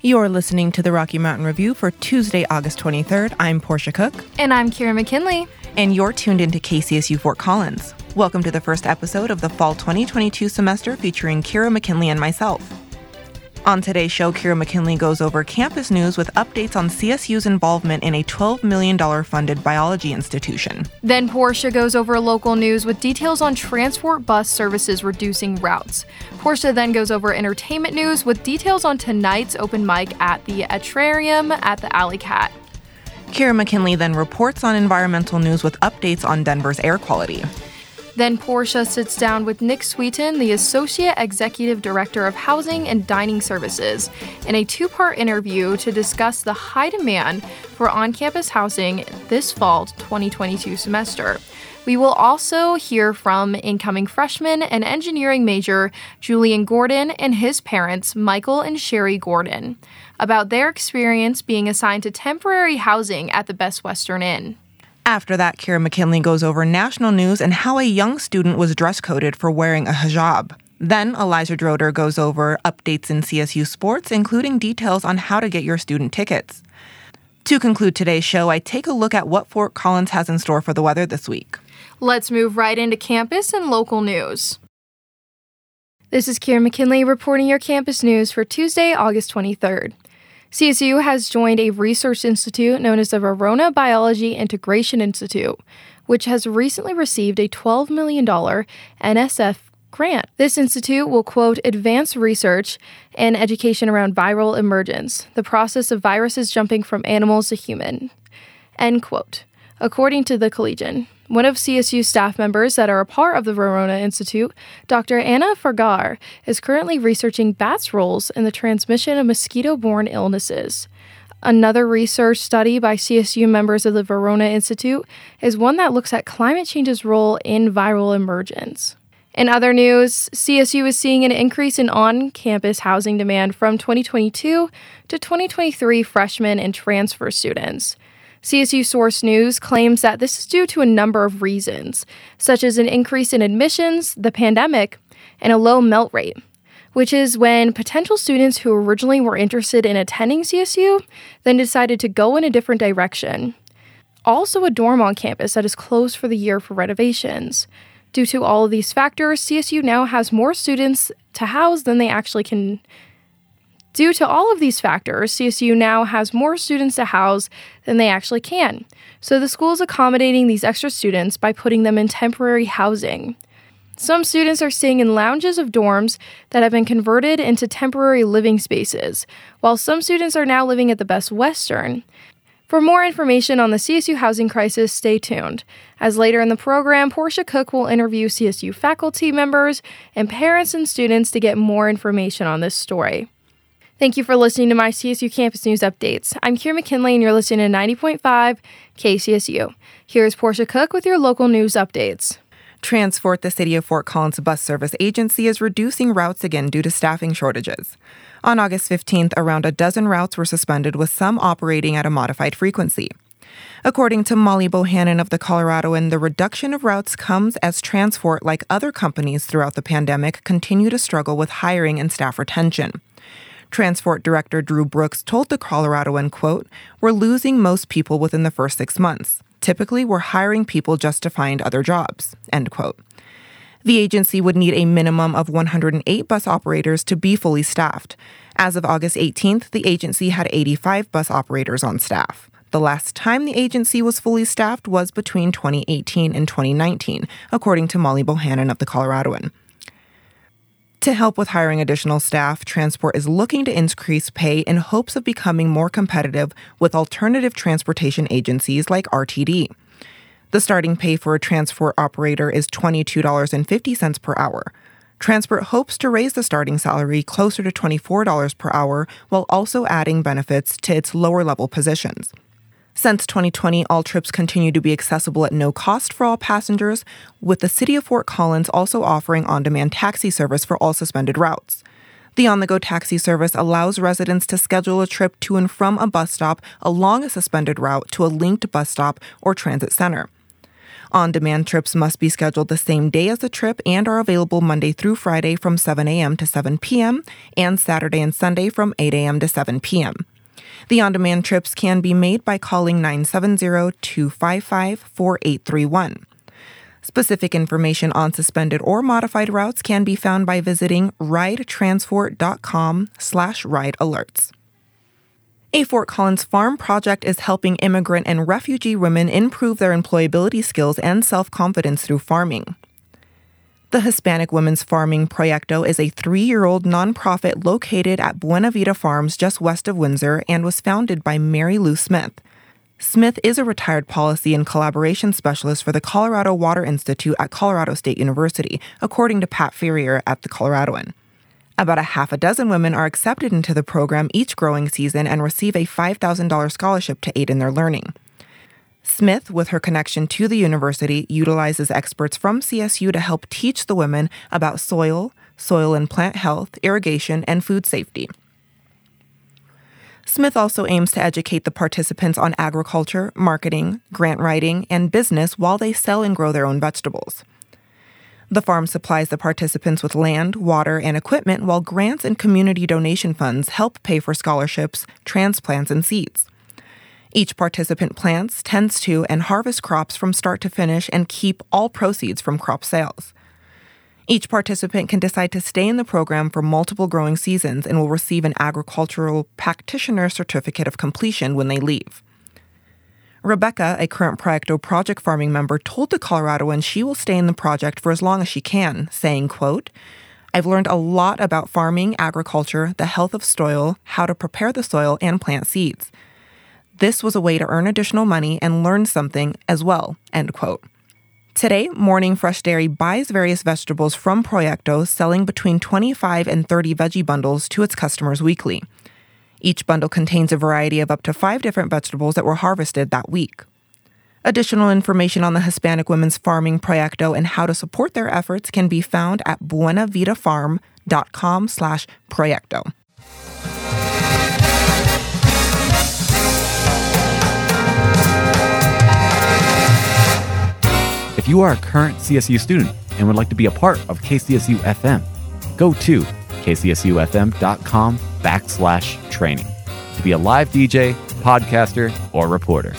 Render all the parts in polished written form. You're listening to the Rocky Mountain Review for Tuesday, August 23rd. I'm Portia Cook. And I'm Kira McKinley. And you're tuned into KCSU Fort Collins. Welcome to the first episode of the Fall 2022 semester featuring Kira McKinley and myself. On today's show, Kira McKinley goes over campus news with updates on CSU's involvement in a $12 million funded biology institution. Then Portia goes over local news with details on Transfort bus services reducing routes. Portia then goes over entertainment news with details on tonight's open mic at the Atrium at the Alley Cat. Kira McKinley then reports on environmental news with updates on Denver's air quality. Then Portia sits down with Nick Sweeten, the Associate Executive Director of Housing and Dining Services, in a two-part interview to discuss the high demand for on-campus housing this fall 2022 semester. We will also hear from incoming freshman and engineering major Julian Gordon and his parents, Michael and Sherry Gordon, about their experience being assigned to temporary housing at the Best Western Inn. After that, Kira McKinley goes over national news and how a young student was dress-coded for wearing a hijab. Then, Eliza Droder goes over updates in CSU sports, including details on how to get your student tickets. To conclude today's show, I take a look at what Fort Collins has in store for the weather this week. Let's move right into campus and local news. This is Kira McKinley reporting your campus news for Tuesday, August 23rd. CSU has joined a research institute known as the Verona Biology Integration Institute, which has recently received a $12 million NSF grant. This institute will, quote, advance research and education around viral emergence, the process of viruses jumping from animals to human, end quote, according to the Collegian. One of CSU's staff members that are a part of the Verona Institute, Dr. Anna Fergar, is currently researching bats' roles in the transmission of mosquito-borne illnesses. Another research study by CSU members of the Verona Institute is one that looks at climate change's role in viral emergence. In other news, CSU is seeing an increase in on-campus housing demand from 2022 to 2023 freshmen and transfer students. CSU Source News claims that this is due to a number of reasons, such as an increase in admissions, the pandemic, and a low melt rate, which is when potential students who originally were interested in attending CSU then decided to go in a different direction. Also, a dorm on campus that is closed for the year for renovations. Due to all of these factors, CSU now has more students to house than they actually can. Due to all of these factors, CSU now has more students to house than they actually can. So the school is accommodating these extra students by putting them in temporary housing. Some students are staying in lounges of dorms that have been converted into temporary living spaces, while some students are now living at the Best Western. For more information on the CSU housing crisis, stay tuned, as later in the program, Portia Cook will interview CSU faculty members and parents and students to get more information on this story. Thank you for listening to my CSU Campus News Updates. I'm Kira McKinley, and you're listening to 90.5 KCSU. Here's Portia Cook with your local news updates. Transfort, the City of Fort Collins Bus Service Agency, is reducing routes again due to staffing shortages. On August 15th, around a dozen routes were suspended, with some operating at a modified frequency. According to Molly Bohannon of the Coloradoan, the reduction of routes comes as Transfort, like other companies throughout the pandemic, continue to struggle with hiring and staff retention. Transfort Director Drew Brooks told the Coloradoan, quote, "We're losing most people within the first 6 months. Typically, we're hiring people just to find other jobs," end quote. The agency would need a minimum of 108 bus operators to be fully staffed. As of August 18th, the agency had 85 bus operators on staff. The last time the agency was fully staffed was between 2018 and 2019, according to Molly Bohannon of the Coloradoan. To help with hiring additional staff, Transfort is looking to increase pay in hopes of becoming more competitive with alternative transportation agencies like RTD. The starting pay for a Transfort operator is $22.50 per hour. Transfort hopes to raise the starting salary closer to $24 per hour while also adding benefits to its lower-level positions. Since 2020, all trips continue to be accessible at no cost for all passengers, with the City of Fort Collins also offering on-demand taxi service for all suspended routes. The on-the-go taxi service allows residents to schedule a trip to and from a bus stop along a suspended route to a linked bus stop or transit center. On-demand trips must be scheduled the same day as the trip and are available Monday through Friday from 7 a.m. to 7 p.m. and Saturday and Sunday from 8 a.m. to 7 p.m. The on-demand trips can be made by calling 970-255-4831. Specific information on suspended or modified routes can be found by visiting ridetransfort.com/ridealerts. A Fort Collins farm project is helping immigrant and refugee women improve their employability skills and self-confidence through farming. The Hispanic Women's Farming Proyecto is a 3-year-old nonprofit located at Buena Vida Farms just west of Windsor and was founded by Mary Lou Smith. Smith is a retired policy and collaboration specialist for the Colorado Water Institute at Colorado State University, according to Pat Ferrier at the Coloradoan. About 6 women are accepted into the program each growing season and receive a $5,000 scholarship to aid in their learning. Smith, with her connection to the university, utilizes experts from CSU to help teach the women about soil, soil and plant health, irrigation, and food safety. Smith also aims to educate the participants on agriculture, marketing, grant writing, and business while they sell and grow their own vegetables. The farm supplies the participants with land, water, and equipment, while grants and community donation funds help pay for scholarships, transplants, and seeds. Each participant plants, tends to, and harvests crops from start to finish and keep all proceeds from crop sales. Each participant can decide to stay in the program for multiple growing seasons and will receive an agricultural practitioner certificate of completion when they leave. Rebecca, a current Proyecto Project Farming member, told the Coloradoan she will stay in the project for as long as she can, saying, quote, "I've learned a lot about farming, agriculture, the health of soil, how to prepare the soil, and plant seeds. This was a way to earn additional money and learn something as well," end quote. Today, Morning Fresh Dairy buys various vegetables from Proyecto, selling between 25 and 30 veggie bundles to its customers weekly. Each bundle contains a variety of up to 5 different vegetables that were harvested that week. Additional information on the Hispanic Women's Farming Proyecto and how to support their efforts can be found at buenavitafarm.com/proyecto. If you are a current CSU student and would like to be a part of KCSU FM, go to kcsufm.com/training to be a live DJ, podcaster, or reporter.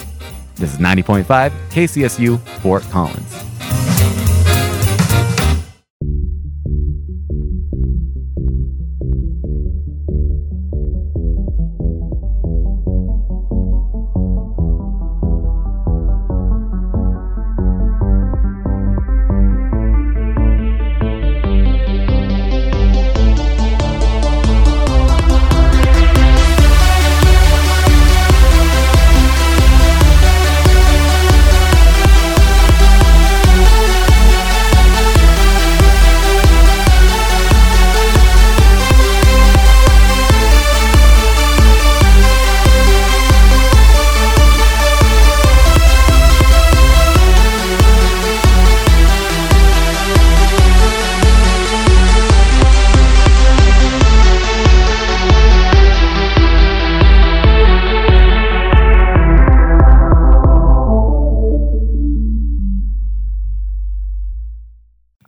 This is 90.5 KCSU Fort Collins.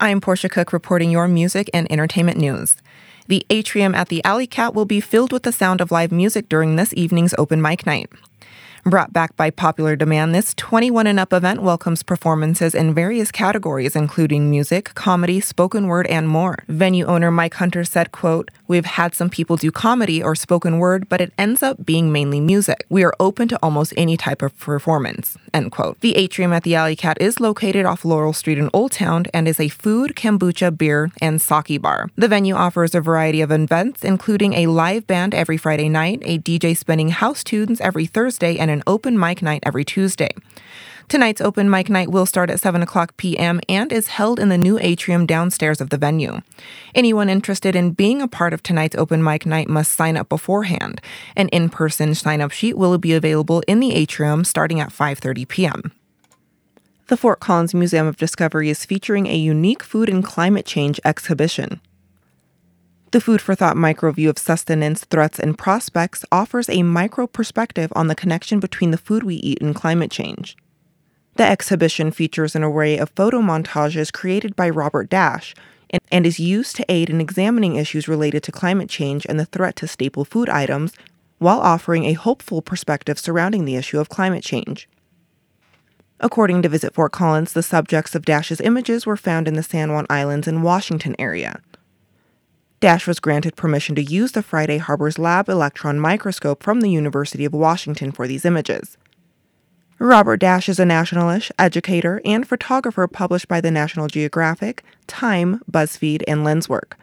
I'm Portia Cook reporting your music and entertainment news. The atrium at the Alley Cat will be filled with the sound of live music during this evening's open mic night. Brought back by popular demand, this 21 and up event welcomes performances in various categories, including music, comedy, spoken word, and more. Venue owner Mike Hunter said, quote, "We've had some people do comedy or spoken word, but it ends up being mainly music. We are open to almost any type of performance," end quote. The atrium at the Alley Cat is located off Laurel Street in Old Town and is a food, kombucha, beer, and sake bar. The venue offers a variety of events, including a live band every Friday night, a DJ spinning house tunes every Thursday, and an open mic night every Tuesday. Tonight's open mic night will start at 7 o'clock p.m. and is held in the new atrium downstairs of the venue. Anyone interested in being a part of tonight's open mic night must sign up beforehand. An in-person sign-up sheet will be available in the atrium starting at 5:30 p.m. The Fort Collins Museum of Discovery is featuring a unique food and climate change exhibition. The Food for Thought Microview of Sustenance, Threats, and Prospects offers a micro perspective on the connection between the food we eat and climate change. The exhibition features an array of photo montages created by Robert Dash and is used to aid in examining issues related to climate change and the threat to staple food items, while offering a hopeful perspective surrounding the issue of climate change. According to Visit Fort Collins, the subjects of Dash's images were found in the San Juan Islands and Washington area. Dash was granted permission to use the Friday Harbor's Lab Electron Microscope from the University of Washington for these images. Robert Dash is a nationalist, educator, and photographer published by the National Geographic, Time, BuzzFeed, and Lenswork.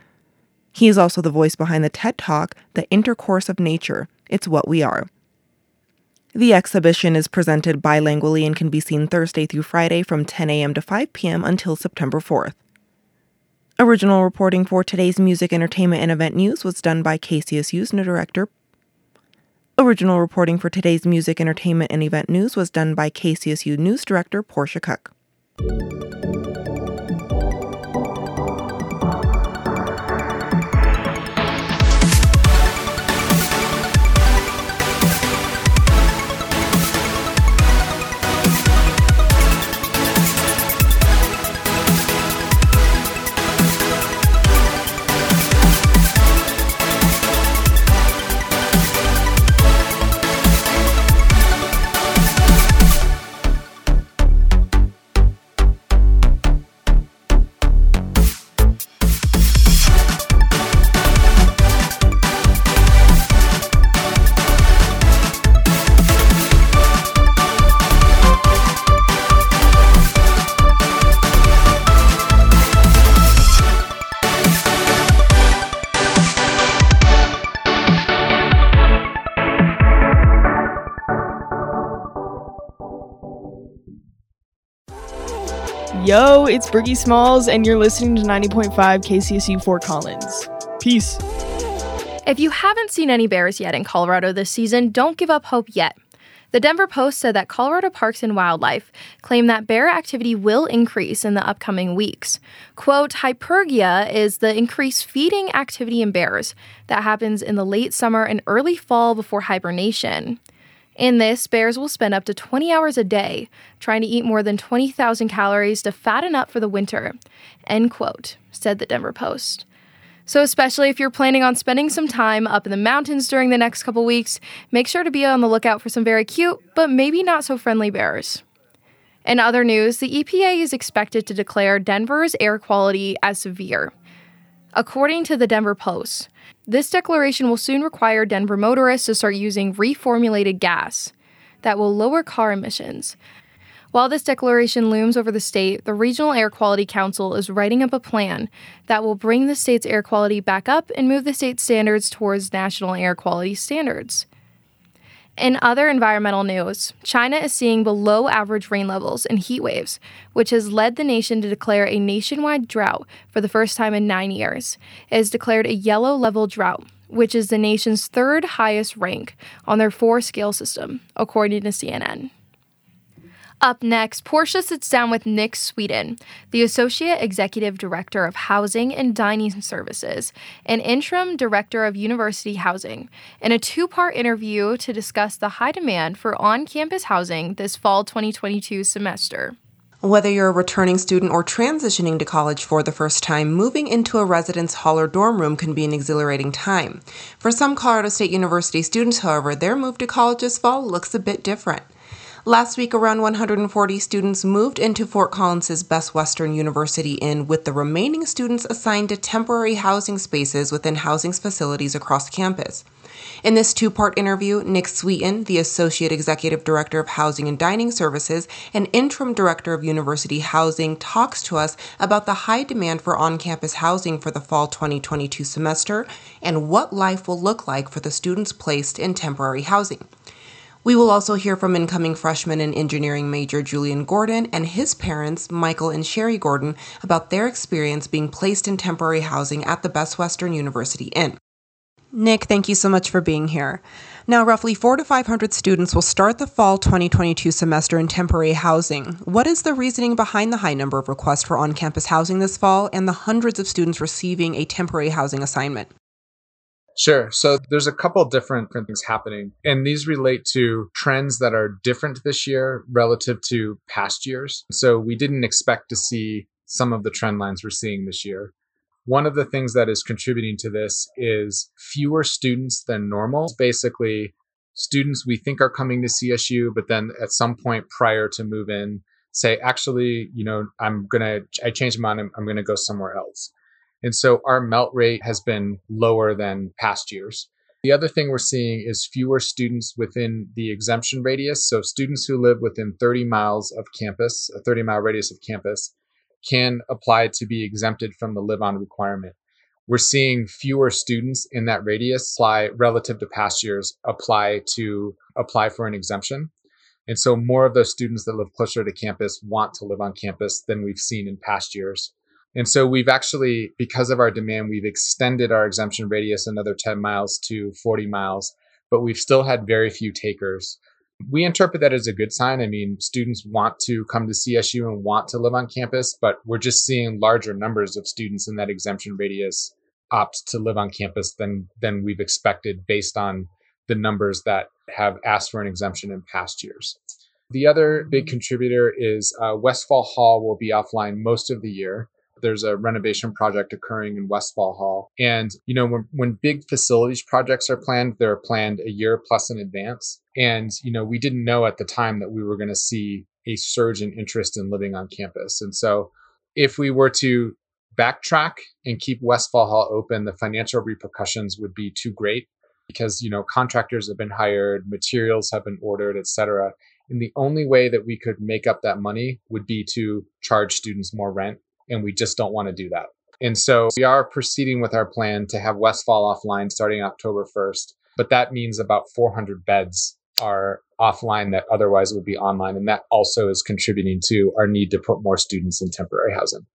He is also the voice behind the TED Talk, The Intercourse of Nature, It's What We Are. The exhibition is presented bilingually and can be seen Thursday through Friday from 10 a.m. to 5 p.m. until September 4th. Original reporting for today's music, entertainment, and event news was done by KCSU's director. Original reporting for today's music, entertainment, and event news was done by KCSU News Director Portia Cook. Yo, it's Briggy Smalls, and you're listening to 90.5 KCSU Fort Collins. Peace. If you haven't seen any bears yet in Colorado this season, don't give up hope yet. The Denver Post said that Colorado Parks and Wildlife claim that bear activity will increase in the upcoming weeks. Quote, hypergea is the increased feeding activity in bears that happens in the late summer and early fall before hibernation. In this, bears will spend up to 20 hours a day trying to eat more than 20,000 calories to fatten up for the winter, end quote, said the Denver Post. So especially if you're planning on spending some time up in the mountains during the next couple weeks, make sure to be on the lookout for some very cute, but maybe not so friendly bears. In other news, the EPA is expected to declare Denver's air quality as severe. According to the Denver Post, this declaration will soon require Denver motorists to start using reformulated gas that will lower car emissions. While this declaration looms over the state, the Regional Air Quality Council is writing up a plan that will bring the state's air quality back up and move the state's standards towards national air quality standards. In other environmental news, China is seeing below-average rain levels and heat waves, which has led the nation to declare a nationwide drought for the first time in 9 years. It has declared a yellow-level drought, which is the nation's third highest rank on their four-scale system, according to CNN. Up next, Portia sits down with Nick Sweeten, the Associate Executive Director of Housing and Dining Services and Interim Director of University Housing, in a two-part interview to discuss the high demand for on-campus housing this fall 2022 semester. Whether you're a returning student or transitioning to college for the first time, moving into a residence hall or dorm room can be an exhilarating time. For some Colorado State University students, however, their move to college this fall looks a bit different. Last week, around 140 students moved into Fort Collins' Best Western University Inn, with the remaining students assigned to temporary housing spaces within housing facilities across campus. In this two-part interview, Nick Sweeten, the Associate Executive Director of Housing and Dining Services and Interim Director of University Housing, talks to us about the high demand for on-campus housing for the fall 2022 semester and what life will look like for the students placed in temporary housing. We will also hear from incoming freshman and engineering major Julian Gordon and his parents, Michael and Sherry Gordon, about their experience being placed in temporary housing at the Best Western University Inn. Nick, thank you so much for being here. Now, roughly 400 to 500 students will start the fall 2022 semester in temporary housing. What is the reasoning behind the high number of requests for on-campus housing this fall and the hundreds of students receiving a temporary housing assignment? Sure. So there's a couple of different things happening, and these relate to trends that are different this year relative to past years. So we didn't expect to see some of the trend lines we're seeing this year. One of the things that is contributing to this is fewer students than normal. Basically, students we think are coming to CSU, but then at some point prior to move in, say, actually, you know, I changed my mind, I'm going to go somewhere else. And so our melt rate has been lower than past years. The other thing we're seeing is fewer students within the exemption radius. So students who live within 30 miles of campus, a 30-mile radius of campus, can apply to be exempted from the live-on requirement. We're seeing fewer students in that radius apply relative to past years apply for an exemption. And so more of those students that live closer to campus want to live on campus than we've seen in past years. And so we've actually, because of our demand, we've extended our exemption radius another 10 miles to 40 miles, but we've still had very few takers. We interpret that as a good sign. I mean, students want to come to CSU and want to live on campus, but we're just seeing larger numbers of students in that exemption radius opt to live on campus than we've expected based on the numbers that have asked for an exemption in past years. The other big contributor is Westfall Hall will be offline most of the year. There's a renovation project occurring in Westfall Hall. And, you know, when big facilities projects are planned, they're planned a year plus in advance. And, you know, we didn't know at the time that we were going to see a surge in interest in living on campus. And so if we were to backtrack and keep Westfall Hall open, the financial repercussions would be too great because, you know, contractors have been hired, materials have been ordered, et cetera. And the only way that we could make up that money would be to charge students more rent. And we just don't want to do that. And so we are proceeding with our plan to have Westfall offline starting October 1st. But that means about 400 beds are offline that otherwise would be online. And that also is contributing to our need to put more students in temporary housing.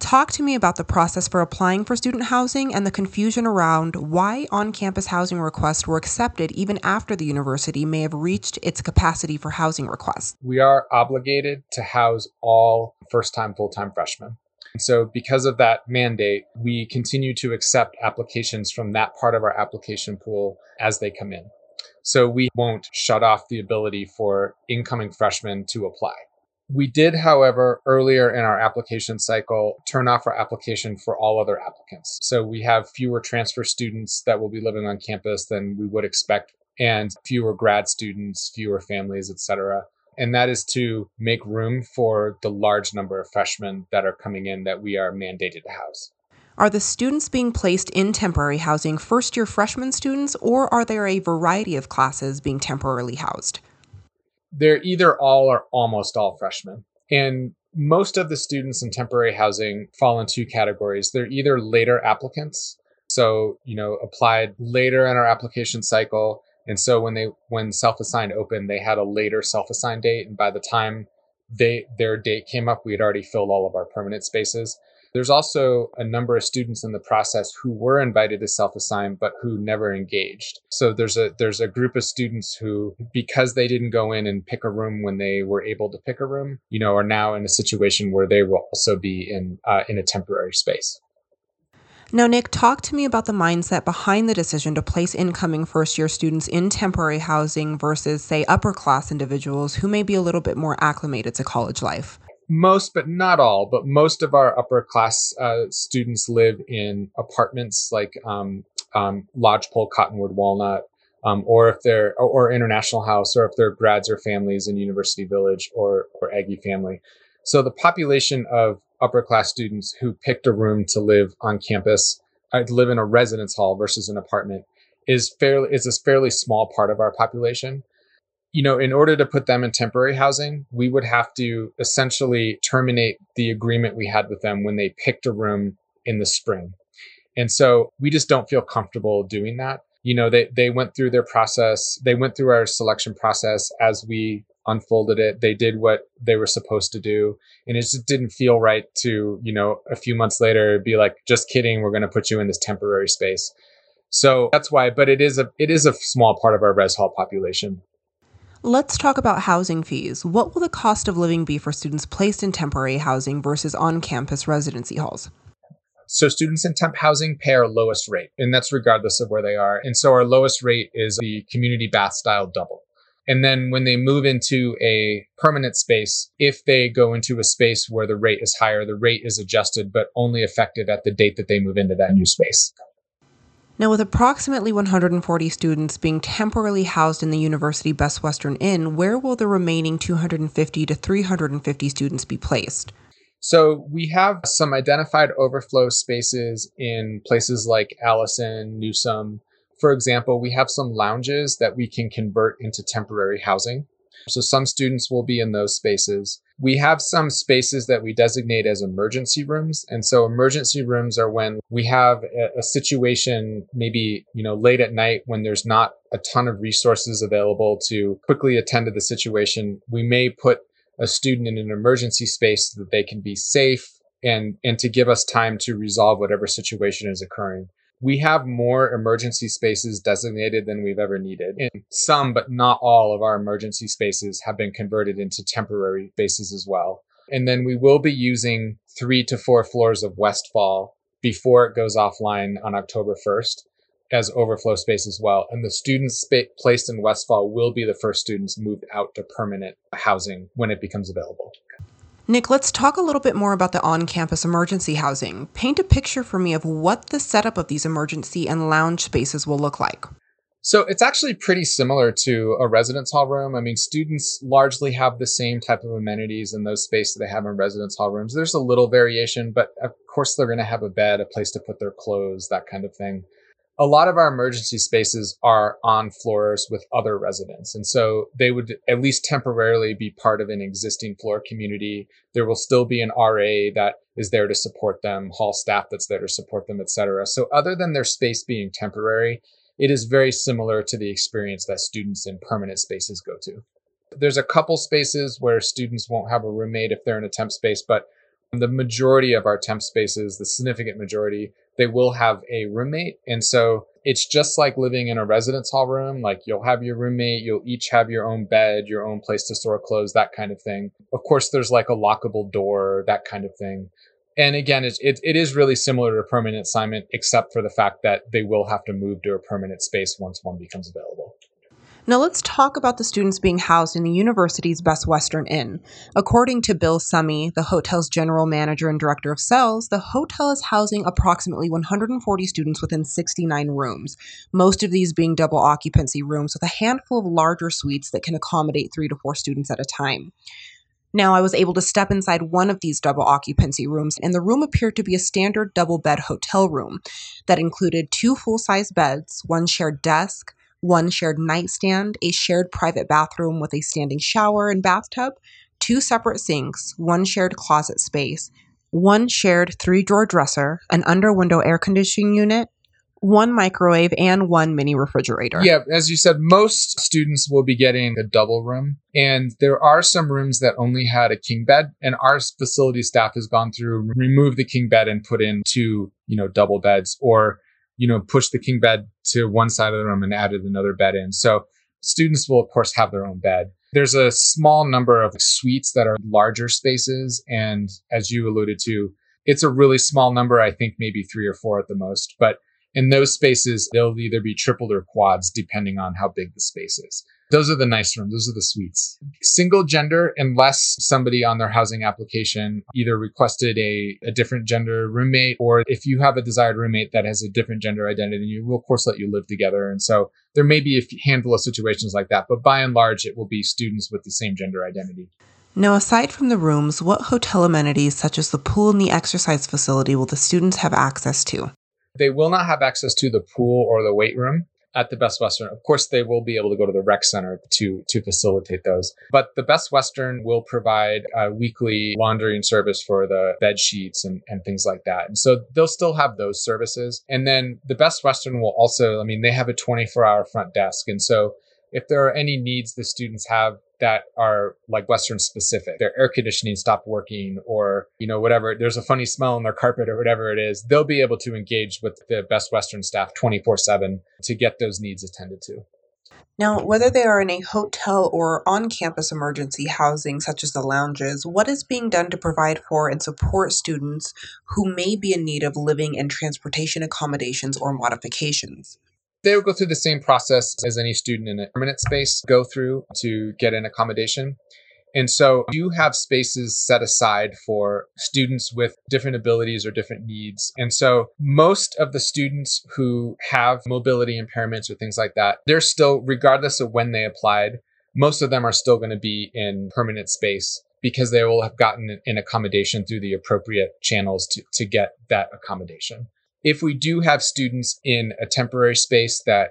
Talk to me about the process for applying for student housing and the confusion around why on-campus housing requests were accepted even after the university may have reached its capacity for housing requests. We are obligated to house all first-time full-time freshmen. And so because of that mandate, we continue to accept applications from that part of our application pool as they come in. So we won't shut off the ability for incoming freshmen to apply. We did, however, earlier in our application cycle, turn off our application for all other applicants. So we have fewer transfer students that will be living on campus than we would expect, and fewer grad students, fewer families, et cetera. And that is to make room for the large number of freshmen that are coming in that we are mandated to house. Are the students being placed in temporary housing first-year freshman students, or are there a variety of classes being temporarily housed? They're either all or almost all freshmen. And most of the students in temporary housing fall in two categories. They're either later applicants, so, you know, applied later in our application cycle. And so when self-assigned opened, they had a later self-assigned date. And by the time their date came up, we had already filled all of our permanent spaces. There's also a number of students in the process who were invited to self-assign, but who never engaged. So there's a group of students who, because they didn't go in and pick a room when they were able to pick a room, you know, are now in a situation where they will also be in a temporary space. Now, Nick, talk to me about the mindset behind the decision to place incoming first-year students in temporary housing versus, say, upper-class individuals who may be a little bit more acclimated to college life. Most, but not all, but most of our upper class students live in apartments like Lodgepole, Cottonwood, Walnut, or if they're or International House, or if they're grads or families in University Village or Aggie family. So the population of upper class students who picked a room to live on campus, live in a residence hall versus an apartment, is a fairly small part of our population. You know, in order to put them in temporary housing, we would have to essentially terminate the agreement we had with them when they picked a room in the spring. And so we just don't feel comfortable doing that. You know, they went through their process. They went through our selection process as we unfolded it. They did what they were supposed to do. And it just didn't feel right to, you know, a few months later be like, just kidding, we're going to put you in this temporary space. So that's why, but it is a small part of our res hall population. Let's talk about housing fees. What will the cost of living be for students placed in temporary housing versus on-campus residency halls? So students in temp housing pay our lowest rate, and that's regardless of where they are. And so our lowest rate is the community bath style double. And then when they move into a permanent space, if they go into a space where the rate is higher, the rate is adjusted, but only effective at the date that they move into that new space. Now, with approximately 140 students being temporarily housed in the University Best Western Inn, where will the remaining 250 to 350 students be placed? So we have some identified overflow spaces in places like Allison, Newsom. For example, we have some lounges that we can convert into temporary housing. So some students will be in those spaces. We have some spaces that we designate as emergency rooms. And so emergency rooms are when we have a situation, maybe, late at night when there's not a ton of resources available to quickly attend to the situation. We may put a student in an emergency space so that they can be safe and to give us time to resolve whatever situation is occurring. We have more emergency spaces designated than we've ever needed. And some, but not all, of our emergency spaces have been converted into temporary spaces as well. And then we will be using 3 to 4 floors of Westfall before it goes offline on October 1st as overflow space as well. And the students placed in Westfall will be the first students moved out to permanent housing when it becomes available. Nick, let's talk a little bit more about the on-campus emergency housing. Paint a picture for me of what the setup of these emergency and lounge spaces will look like. So it's actually pretty similar to a residence hall room. I mean, students largely have the same type of amenities in those spaces that they have in residence hall rooms. There's a little variation, but of course they're going to have a bed, a place to put their clothes, that kind of thing. A lot of our emergency spaces are on floors with other residents. And so they would at least temporarily be part of an existing floor community. There will still be an RA that is there to support them, hall staff that's there to support them, et cetera. So other than their space being temporary, it is very similar to the experience that students in permanent spaces go to. There's a couple spaces where students won't have a roommate if they're in a temp space, but the majority of our temp spaces, the significant majority, they will have a roommate. And so it's just like living in a residence hall room. Like, you'll have your roommate, you'll each have your own bed, your own place to store clothes, that kind of thing. Of course, there's like a lockable door, that kind of thing. And again, it is really similar to a permanent assignment, except for the fact that they will have to move to a permanent space once one becomes available. Now let's talk about the students being housed in the university's Best Western Inn. According to Bill Summe, the hotel's general manager and director of sales, the hotel is housing approximately 140 students within 69 rooms, most of these being double occupancy rooms with a handful of larger suites that can accommodate 3 to 4 students at a time. Now, I was able to step inside one of these double occupancy rooms, and the room appeared to be a standard double bed hotel room that included 2 full-size beds, 1 shared desk, 1 shared nightstand, a shared private bathroom with a standing shower and bathtub, 2 separate sinks, 1 shared closet space, 1 shared 3-drawer dresser, an under-window air conditioning unit, 1 microwave, and 1 mini refrigerator. Yeah, as you said, most students will be getting a double room. And there are some rooms that only had a king bed. And our facility staff has gone through, removed the king bed and put in 2, double beds, or push the king bed to one side of the room and added another bed in. So students will, of course, have their own bed. There's a small number of suites that are larger spaces. And as you alluded to, it's a really small number, I think maybe 3 or 4 at the most. But in those spaces, they'll either be tripled or quads, depending on how big the space is. Those are the nice rooms. Those are the suites. Single gender, unless somebody on their housing application either requested a different gender roommate, or if you have a desired roommate that has a different gender identity, we'll of course let you live together. And so there may be a handful of situations like that, but by and large, it will be students with the same gender identity. Now, aside from the rooms, what hotel amenities such as the pool and the exercise facility will the students have access to? They will not have access to the pool or the weight room at the Best Western. Of course, they will be able to go to the rec center to facilitate those. But the Best Western will provide a weekly laundering service for the bed sheets and things like that. And so they'll still have those services. And then the Best Western will also, they have a 24-hour front desk. And so if there are any needs the students have that are like Western specific, their air conditioning stopped working, or, whatever, there's a funny smell on their carpet or whatever it is, they'll be able to engage with the Best Western staff 24/7 to get those needs attended to. Now, whether they are in a hotel or on-campus emergency housing, such as the lounges, what is being done to provide for and support students who may be in need of living and transportation accommodations or modifications? They would go through the same process as any student in a permanent space go through to get an accommodation. And so you have spaces set aside for students with different abilities or different needs. And so most of the students who have mobility impairments or things like that, they're still, regardless of when they applied, most of them are still going to be in permanent space because they will have gotten an accommodation through the appropriate channels to get that accommodation. If we do have students in a temporary space that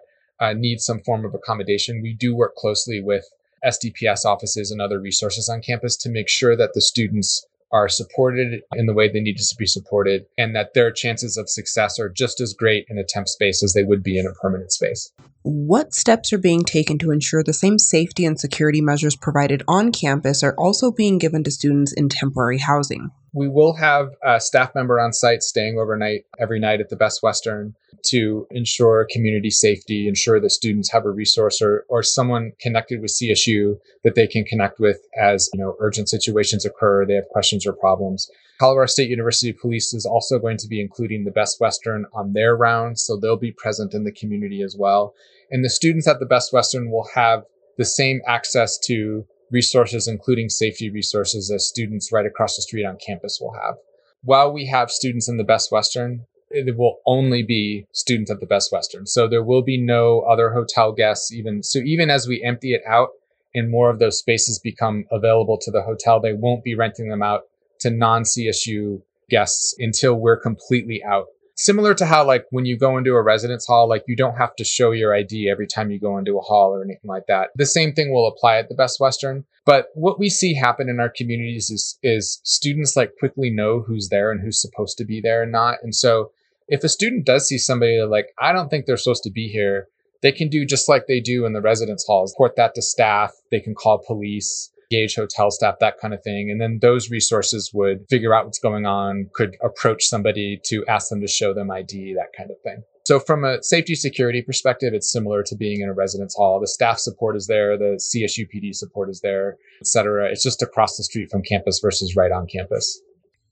need some form of accommodation, we do work closely with SDPS offices and other resources on campus to make sure that the students are supported in the way they need to be supported and that their chances of success are just as great in a temp space as they would be in a permanent space. What steps are being taken to ensure the same safety and security measures provided on campus are also being given to students in temporary housing? We will have a staff member on site staying overnight every night at the Best Western to ensure community safety, ensure that students have a resource or someone connected with CSU that they can connect with as, you know, urgent situations occur, they have questions or problems. Colorado State University Police is also going to be including the Best Western on their rounds, so they'll be present in the community as well. And the students at the Best Western will have the same access to resources, including safety resources, as students right across the street on campus will have. While we have students in the Best Western, it will only be students at the Best Western. So there will be no other hotel guests. Even as we empty it out and more of those spaces become available to the hotel, they won't be renting them out to non-CSU guests until we're completely out. Similar to how, like, when you go into a residence hall, like, you don't have to show your ID every time you go into a hall or anything like that. The same thing will apply at the Best Western. But what we see happen in our communities is students, like, quickly know who's there and who's supposed to be there and not. And so if a student does see somebody like, I don't think they're supposed to be here, they can do just like they do in the residence halls, report that to staff. They can call police, engage hotel staff, that kind of thing. And then those resources would figure out what's going on, could approach somebody to ask them to show them ID, that kind of thing. So from a safety security perspective, it's similar to being in a residence hall. The staff support is there, the CSUPD support is there, et cetera. It's just across the street from campus versus right on campus.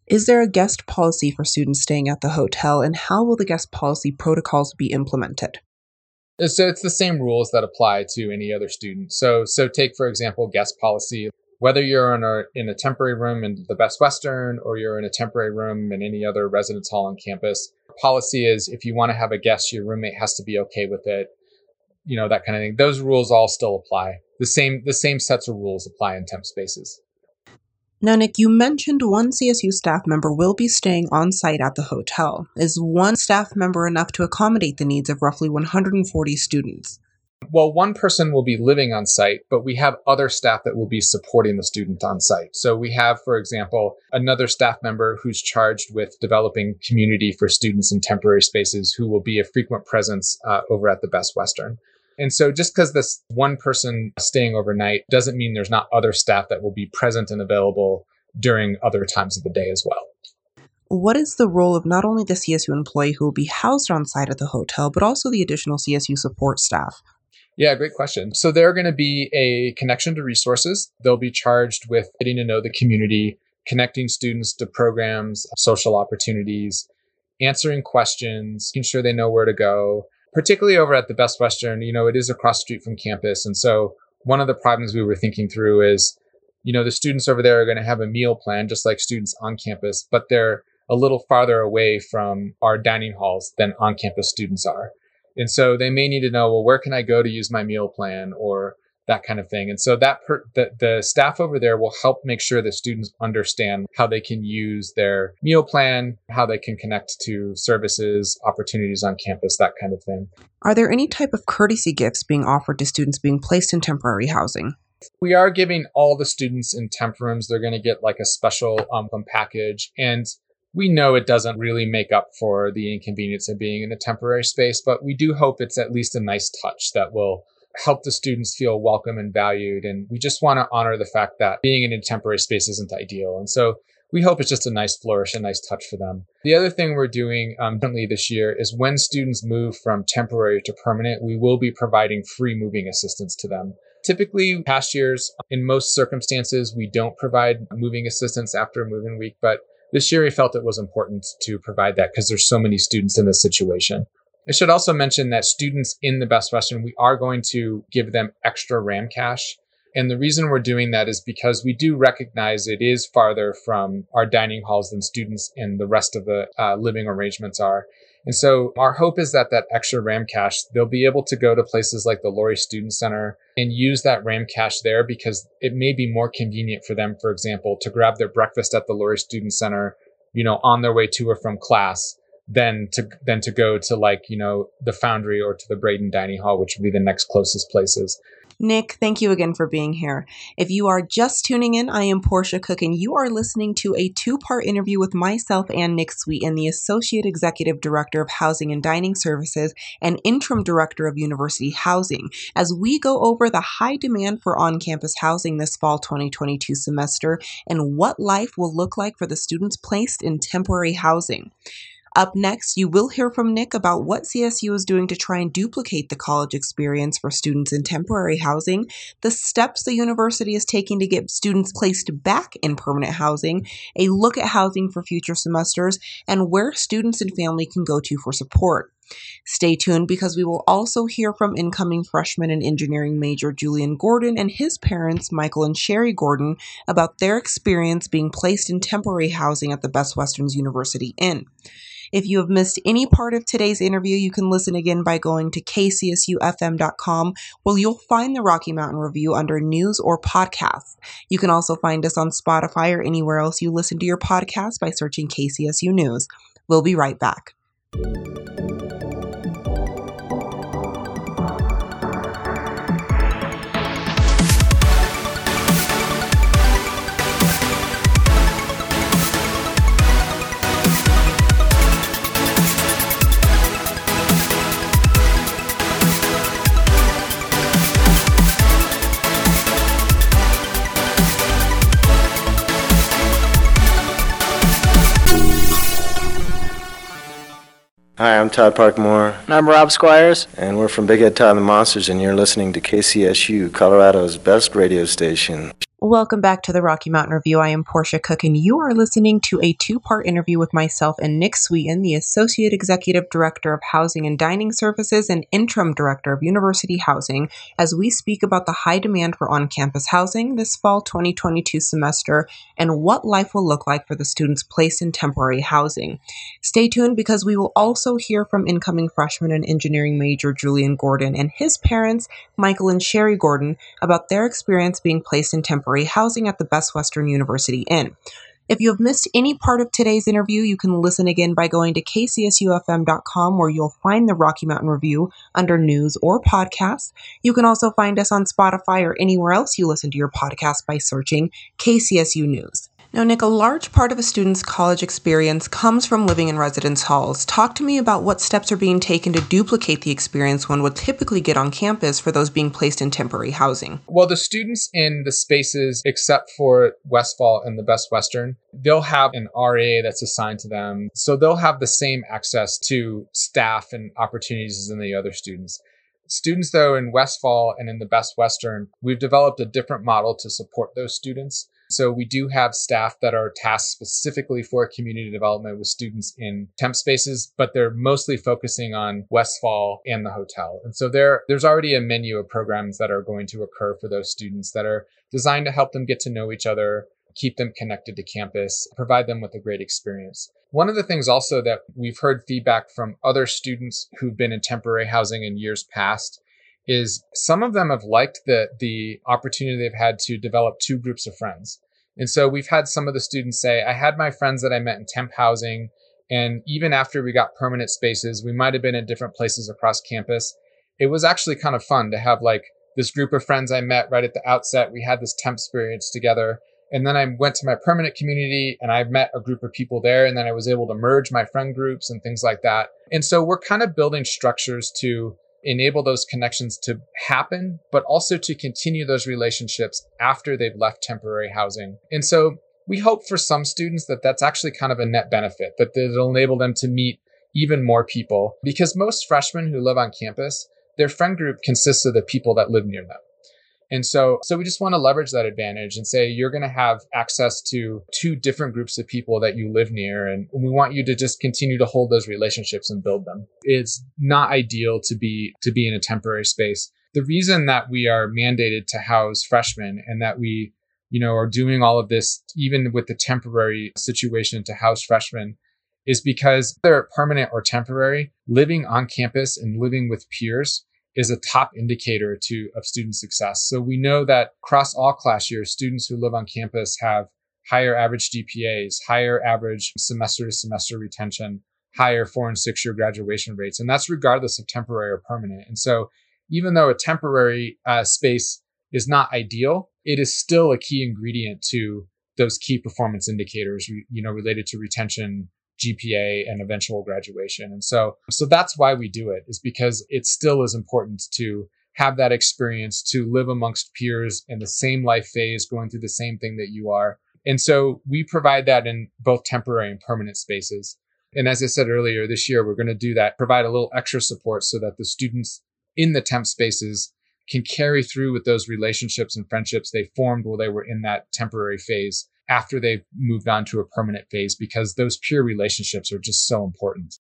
Is there a guest policy for students staying at the hotel, and how will the guest policy protocols be implemented? So it's the same rules that apply to any other student. So take, for example, guest policy. Whether you're in a temporary room in the Best Western or you're in a temporary room in any other residence hall on campus, policy is if you want to have a guest, your roommate has to be okay with it, you know, that kind of thing. Those rules all still apply. The same sets of rules apply in temp spaces. Now, Nick, you mentioned one CSU staff member will be staying on site at the hotel. Is one staff member enough to accommodate the needs of roughly 140 students? Well, one person will be living on site, but we have other staff that will be supporting the student on site. So we have, for example, another staff member who's charged with developing community for students in temporary spaces who will be a frequent presence over at the Best Western. And so just because this one person staying overnight doesn't mean there's not other staff that will be present and available during other times of the day as well. What is the role of not only the CSU employee who will be housed on site at the hotel, but also the additional CSU support staff? Yeah, great question. So they're going to be a connection to resources. They'll be charged with getting to know the community, connecting students to programs, social opportunities, answering questions, making sure they know where to go. Particularly over at the Best Western, you know, it is across the street from campus. And so one of the problems we were thinking through is, you know, the students over there are going to have a meal plan just like students on campus, but they're a little farther away from our dining halls than on-campus students are. And so they may need to know, well, where can I go to use my meal plan or that kind of thing. And so that the staff over there will help make sure that students understand how they can use their meal plan, how they can connect to services, opportunities on campus, that kind of thing. Are there any type of courtesy gifts being offered to students being placed in temporary housing? We are giving all the students in temp rooms, they're going to get like a special package. And we know it doesn't really make up for the inconvenience of being in a temporary space, but we do hope it's at least a nice touch that will help the students feel welcome and valued. And we just want to honor the fact that being in a temporary space isn't ideal. And so we hope it's just a nice flourish, a nice touch for them. The other thing we're doing currently this year is when students move from temporary to permanent, we will be providing free moving assistance to them. Typically, past years, in most circumstances, we don't provide moving assistance after a move-in week, but this year we felt it was important to provide that because there's so many students in this situation. I should also mention that students in the Best Western, we are going to give them extra RAM cash. And the reason we're doing that is because we do recognize it is farther from our dining halls than students and the rest of the living arrangements are. And so our hope is that that extra RAM cash, they'll be able to go to places like the Lory Student Center and use that RAM cash there because it may be more convenient for them, for example, to grab their breakfast at the Lory Student Center, you know, on their way to or from class than to go to, like, you know, the Foundry or to the Braden Dining Hall, which would be the next closest places. Nick, thank you again for being here. If you are just tuning in, I am Portia Cook, and you are listening to a two-part interview with myself and Nick Sweeten, the Associate Executive Director of Housing and Dining Services and Interim Director of University Housing, as we go over the high demand for on-campus housing this fall 2022 semester and what life will look like for the students placed in temporary housing. Up next, you will hear from Nick about what CSU is doing to try and duplicate the college experience for students in temporary housing, the steps the university is taking to get students placed back in permanent housing, a look at housing for future semesters, and where students and family can go to for support. Stay tuned because we will also hear from incoming freshman and engineering major Julian Gordon and his parents, Michael and Sherry Gordon, about their experience being placed in temporary housing at the Best Western University Inn. If you have missed any part of today's interview, you can listen again by going to kcsufm.com, where you'll find the Rocky Mountain Review under News or Podcasts. You can also find us on Spotify or anywhere else you listen to your podcast by searching KCSU News. We'll be right back. Hi, I'm Todd Parkmore. And I'm Rob Squires. And we're from Big Head Todd and the Monsters, and you're listening to KCSU, Colorado's best radio station. Welcome back to the Rocky Mountain Review. I am Portia Cook, and you are listening to a two-part interview with myself and Nick Sweeten, the Associate Executive Director of Housing and Dining Services and Interim Director of University Housing, as we speak about the high demand for on-campus housing this fall 2022 semester and what life will look like for the students placed in temporary housing. Stay tuned because we will also hear from incoming freshman and engineering major Julian Gordon and his parents, Michael and Sherry Gordon, about their experience being placed in temporary housing at the Best Western University Inn. If you have missed any part of today's interview, you can listen again by going to kcsufm.com, where you'll find the Rocky Mountain Review under News or Podcasts. You can also find us on Spotify or anywhere else you listen to your podcast by searching KCSU News. Now, Nick, a large part of a student's college experience comes from living in residence halls. Talk to me about what steps are being taken to duplicate the experience one would typically get on campus for those being placed in temporary housing. Well, the students in the spaces, except for Westfall and the Best Western, they'll have an RA that's assigned to them. So they'll have the same access to staff and opportunities as the other students. Students, though, in Westfall and in the Best Western, we've developed a different model to support those students. So we do have staff that are tasked specifically for community development with students in temp spaces, but they're mostly focusing on Westfall and the hotel. And so there's already a menu of programs that are going to occur for those students that are designed to help them get to know each other, keep them connected to campus, provide them with a great experience. One of the things also that we've heard feedback from other students who've been in temporary housing in years past is some of them have liked the opportunity they've had to develop two groups of friends. And so we've had some of the students say, I had my friends that I met in temp housing, and even after we got permanent spaces, we might have been in different places across campus. It was actually kind of fun to have like this group of friends I met right at the outset. We had this temp experience together. And then I went to my permanent community and I met a group of people there. And then I was able to merge my friend groups and things like that. And so we're kind of building structures to enable those connections to happen, but also to continue those relationships after they've left temporary housing. And so we hope for some students that that's actually kind of a net benefit, that it'll enable them to meet even more people, because most freshmen who live on campus, their friend group consists of the people that live near them. And so we just want to leverage that advantage and say, you're going to have access to two different groups of people that you live near. And we want you to just continue to hold those relationships and build them. It's not ideal to be in a temporary space. The reason that we are mandated to house freshmen and that we, are doing all of this, even with the temporary situation to house freshmen, is because they're permanent or temporary. Living on campus and living with peers is a top indicator of student success. So we know that across all class years, students who live on campus have higher average GPAs, higher average semester-to-semester retention, higher 4- and 6-year graduation rates, and that's regardless of temporary or permanent. And so even though a temporary space is not ideal, it is still a key ingredient to those key performance indicators, related to retention, GPA, and eventual graduation. And so that's why we do it, is because it still is important to have that experience, to live amongst peers in the same life phase, going through the same thing that you are. And so we provide that in both temporary and permanent spaces. And as I said earlier, this year, we're going to do that, provide a little extra support so that the students in the temp spaces can carry through with those relationships and friendships they formed while they were in that temporary phase after they've moved on to a permanent phase, because those peer relationships are just so important.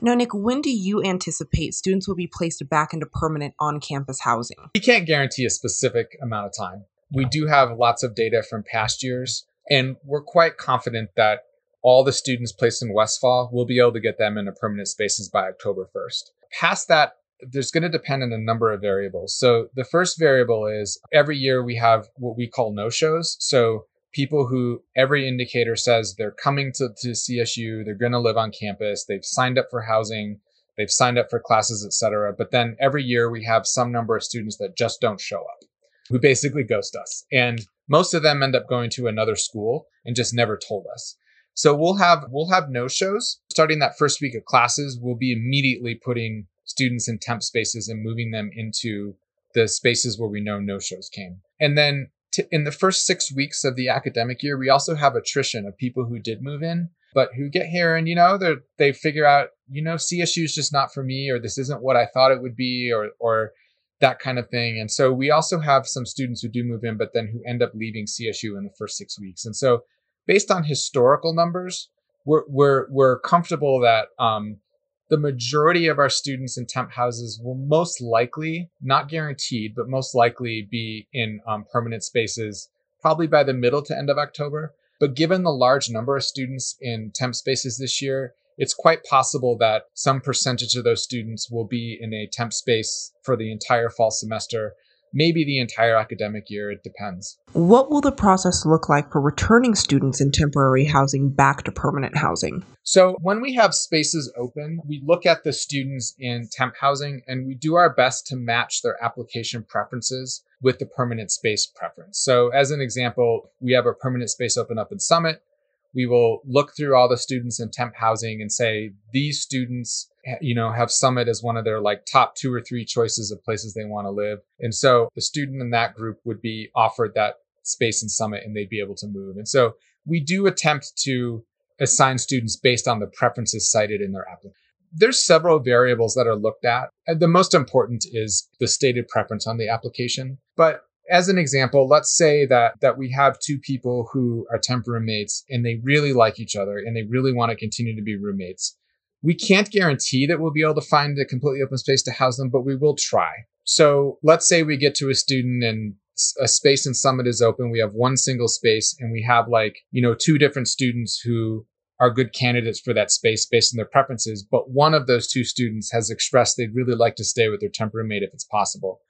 Now, Nick, when do you anticipate students will be placed back into permanent on-campus housing? We can't guarantee a specific amount of time. We do have lots of data from past years, and we're quite confident that all the students placed in Westfall, will be able to get them into permanent spaces by October 1st. Past that, there's going to depend on a number of variables. So the first variable is every year we have what we call no-shows. So people who every indicator says they're coming to CSU, they're going to live on campus, they've signed up for housing, they've signed up for classes, et cetera. But then every year we have some number of students that just don't show up, who basically ghost us. And most of them end up going to another school and just never told us. So we'll have no-shows. Starting that first week of classes, we'll be immediately putting students in temp spaces and moving them into the spaces where we know no-shows came. And then in the first 6 weeks of the academic year, we also have attrition of people who did move in, but who get here and, they figure out, CSU is just not for me, or this isn't what I thought it would be, or that kind of thing. And so we also have some students who do move in, but then who end up leaving CSU in the first 6 weeks. And so based on historical numbers, we're comfortable that the majority of our students in temp houses will most likely, not guaranteed, but most likely be in permanent spaces, probably by the middle to end of October. But given the large number of students in temp spaces this year, it's quite possible that some percentage of those students will be in a temp space for the entire fall semester, maybe the entire academic year. It depends. What will the process look like for returning students in temporary housing back to permanent housing? So when we have spaces open, we look at the students in temp housing and we do our best to match their application preferences with the permanent space preference. So as an example, we have a permanent space open up in Summit. We will look through all the students in temp housing and say, these students, have Summit as one of their top 2 or 3 choices of places they want to live. And so the student in that group would be offered that space in Summit and they'd be able to move. And so we do attempt to assign students based on the preferences cited in their application. There's several variables that are looked at. The most important is the stated preference on the application. But as an example, let's say that we have 2 people who are temp roommates and they really like each other and they really want to continue to be roommates. We can't guarantee that we'll be able to find a completely open space to house them, but we will try. So let's say we get to a student and a space in Summit is open. We have one single space and we have 2 different students who are good candidates for that space based on their preferences. But one of those 2 students has expressed they'd really like to stay with their temp roommate if it's possible.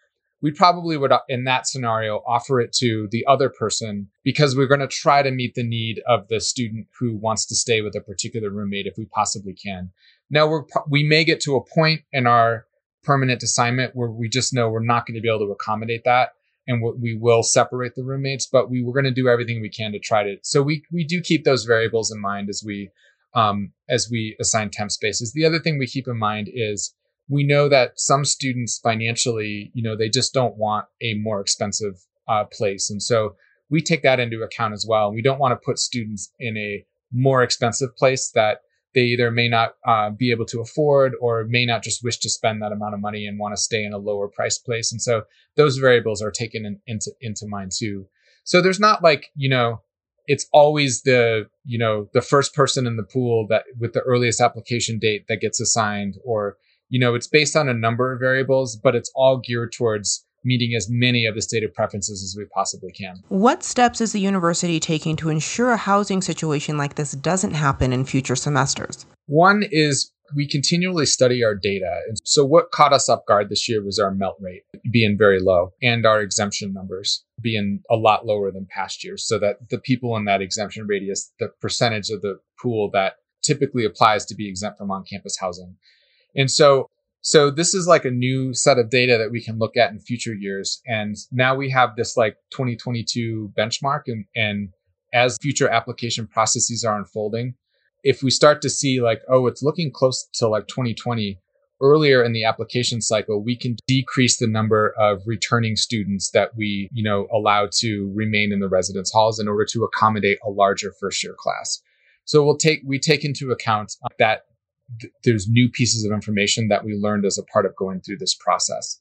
We probably would, in that scenario, offer it to the other person because we're going to try to meet the need of the student who wants to stay with a particular roommate if we possibly can. Now, we may get to a point in our permanent assignment where we just know we're not going to be able to accommodate that, and we will separate the roommates, but we were going to do everything we can to try to. So we do keep those variables in mind as we assign temp spaces. The other thing we keep in mind is we know that some students financially, they just don't want a more expensive place. And so we take that into account as well. And we don't want to put students in a more expensive place that they either may not be able to afford or may not just wish to spend that amount of money and want to stay in a lower price place. And so those variables are taken into mind too. So there's not like, you know, it's always the, you know, the first person in the pool that with the earliest application date that gets assigned, or, you know, it's based on a number of variables, but it's all geared towards meeting as many of the stated preferences as we possibly can. What steps is the university taking to ensure a housing situation like this doesn't happen in future semesters? One is we continually study our data. And so what caught us off guard this year was our melt rate being very low and our exemption numbers being a lot lower than past years, so that the people in that exemption radius, the percentage of the pool that typically applies to be exempt from on-campus housing. And so this is like a new set of data that we can look at in future years. And now we have this like 2022 benchmark. And as future application processes are unfolding, if we start to see like, oh, it's looking close to like 2020, earlier in the application cycle, we can decrease the number of returning students that we, you know, allow to remain in the residence halls in order to accommodate a larger first year class. So we take into account that there's new pieces of information that we learned as a part of going through this process.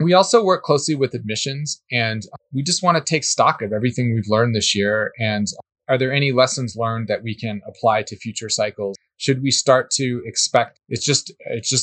We also work closely with admissions, and we just want to take stock of everything we've learned this year. And are there any lessons learned that we can apply to future cycles? Should we start to expect, it's just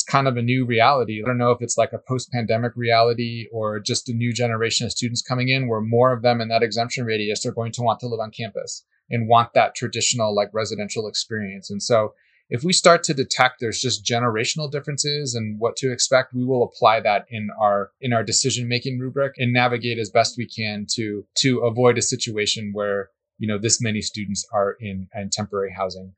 kind of a new reality. I don't know if it's like a post-pandemic reality or just a new generation of students coming in where more of them in that exemption radius are going to want to live on campus and want that traditional like residential experience. And so if we start to detect there's just generational differences and what to expect, we will apply that in our decision-making rubric and navigate as best we can to avoid a situation where, you know, this many students are in temporary housing.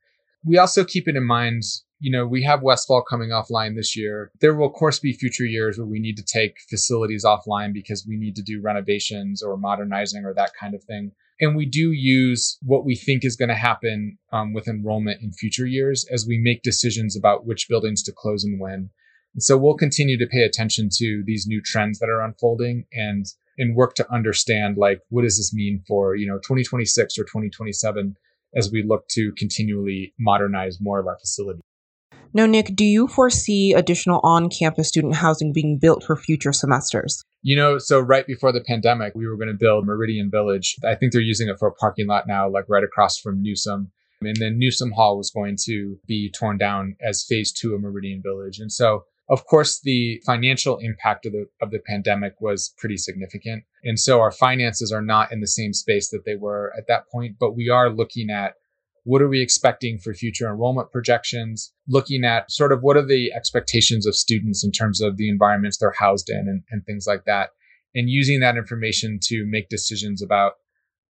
We also keep it in mind, you know, we have Westfall coming offline this year. There will, of course, be future years where we need to take facilities offline because we need to do renovations or modernizing or that kind of thing. And we do use what we think is going to happen with enrollment in future years as we make decisions about which buildings to close and when. And so we'll continue to pay attention to these new trends that are unfolding and work to understand, like, what does this mean for, you know, 2026 or 2027 as we look to continually modernize more of our facility. Now, Nick, do you foresee additional on-campus student housing being built for future semesters? You know, so right before the pandemic, we were going to build Meridian Village. I think they're using it for a parking lot now, like right across from Newsom. And then Newsom Hall was going to be torn down as phase 2 of Meridian Village. And so, of course, the financial impact of the pandemic was pretty significant. And so our finances are not in the same space that they were at that point, but we are looking at what are we expecting for future enrollment projections, looking at sort of what are the expectations of students in terms of the environments they're housed in and things like that, and using that information to make decisions about,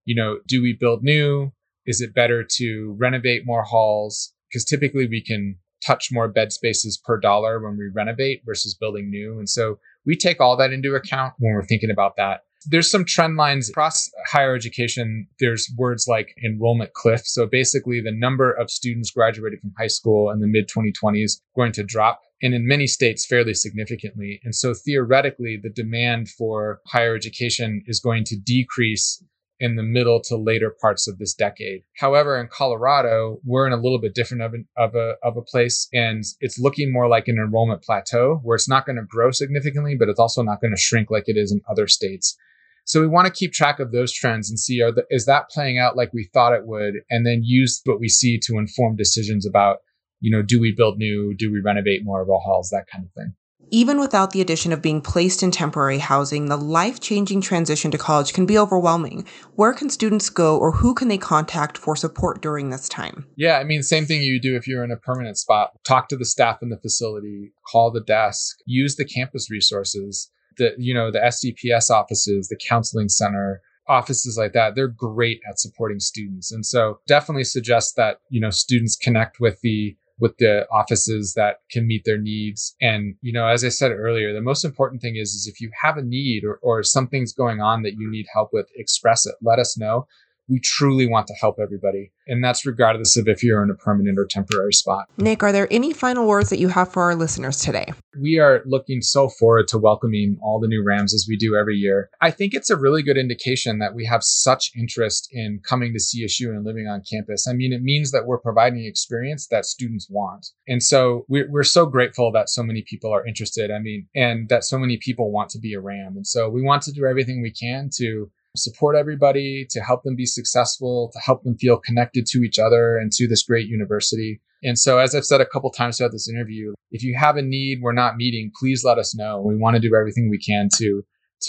you know, do we build new? Is it better to renovate more halls? Because typically we can touch more bed spaces per dollar when we renovate versus building new. And so we take all that into account when we're thinking about that. There's some trend lines across higher education. There's words like enrollment cliff. So basically the number of students graduating from high school in the mid-2020s going to drop, and in many states fairly significantly. And so theoretically, the demand for higher education is going to decrease in the middle to later parts of this decade. However, in Colorado, we're in a little bit different of a place, and it's looking more like an enrollment plateau where it's not going to grow significantly, but it's also not going to shrink like it is in other states. So we want to keep track of those trends and see, is that playing out like we thought it would? And then use what we see to inform decisions about, you know, do we build new? Do we renovate more of our halls? That kind of thing. Even without the addition of being placed in temporary housing, the life-changing transition to college can be overwhelming. Where can students go, or who can they contact for support during this time? Yeah, I mean, same thing you do if you're in a permanent spot. Talk to the staff in the facility, call the desk, use the campus resources, the SDPS offices, the counseling center, offices like that. They're great at supporting students. And so definitely suggest that, you know, students connect with the offices that can meet their needs. And, you know, as I said earlier, the most important thing is if you have a need or something's going on that you need help with, express it. Let us know. We truly want to help everybody. And that's regardless of if you're in a permanent or temporary spot. Nick, are there any final words that you have for our listeners today? We are looking so forward to welcoming all the new RAMs as we do every year. I think it's a really good indication that we have such interest in coming to CSU and living on campus. I mean, it means that we're providing an experience that students want. And so we're so grateful that so many people are interested. I mean, and that so many people want to be a RAM. And so we want to do everything we can to support everybody, to help them be successful, to help them feel connected to each other and to this great university. And so, as I've said a couple times throughout this interview, if you have a need we're not meeting, please let us know. We want to do everything we can to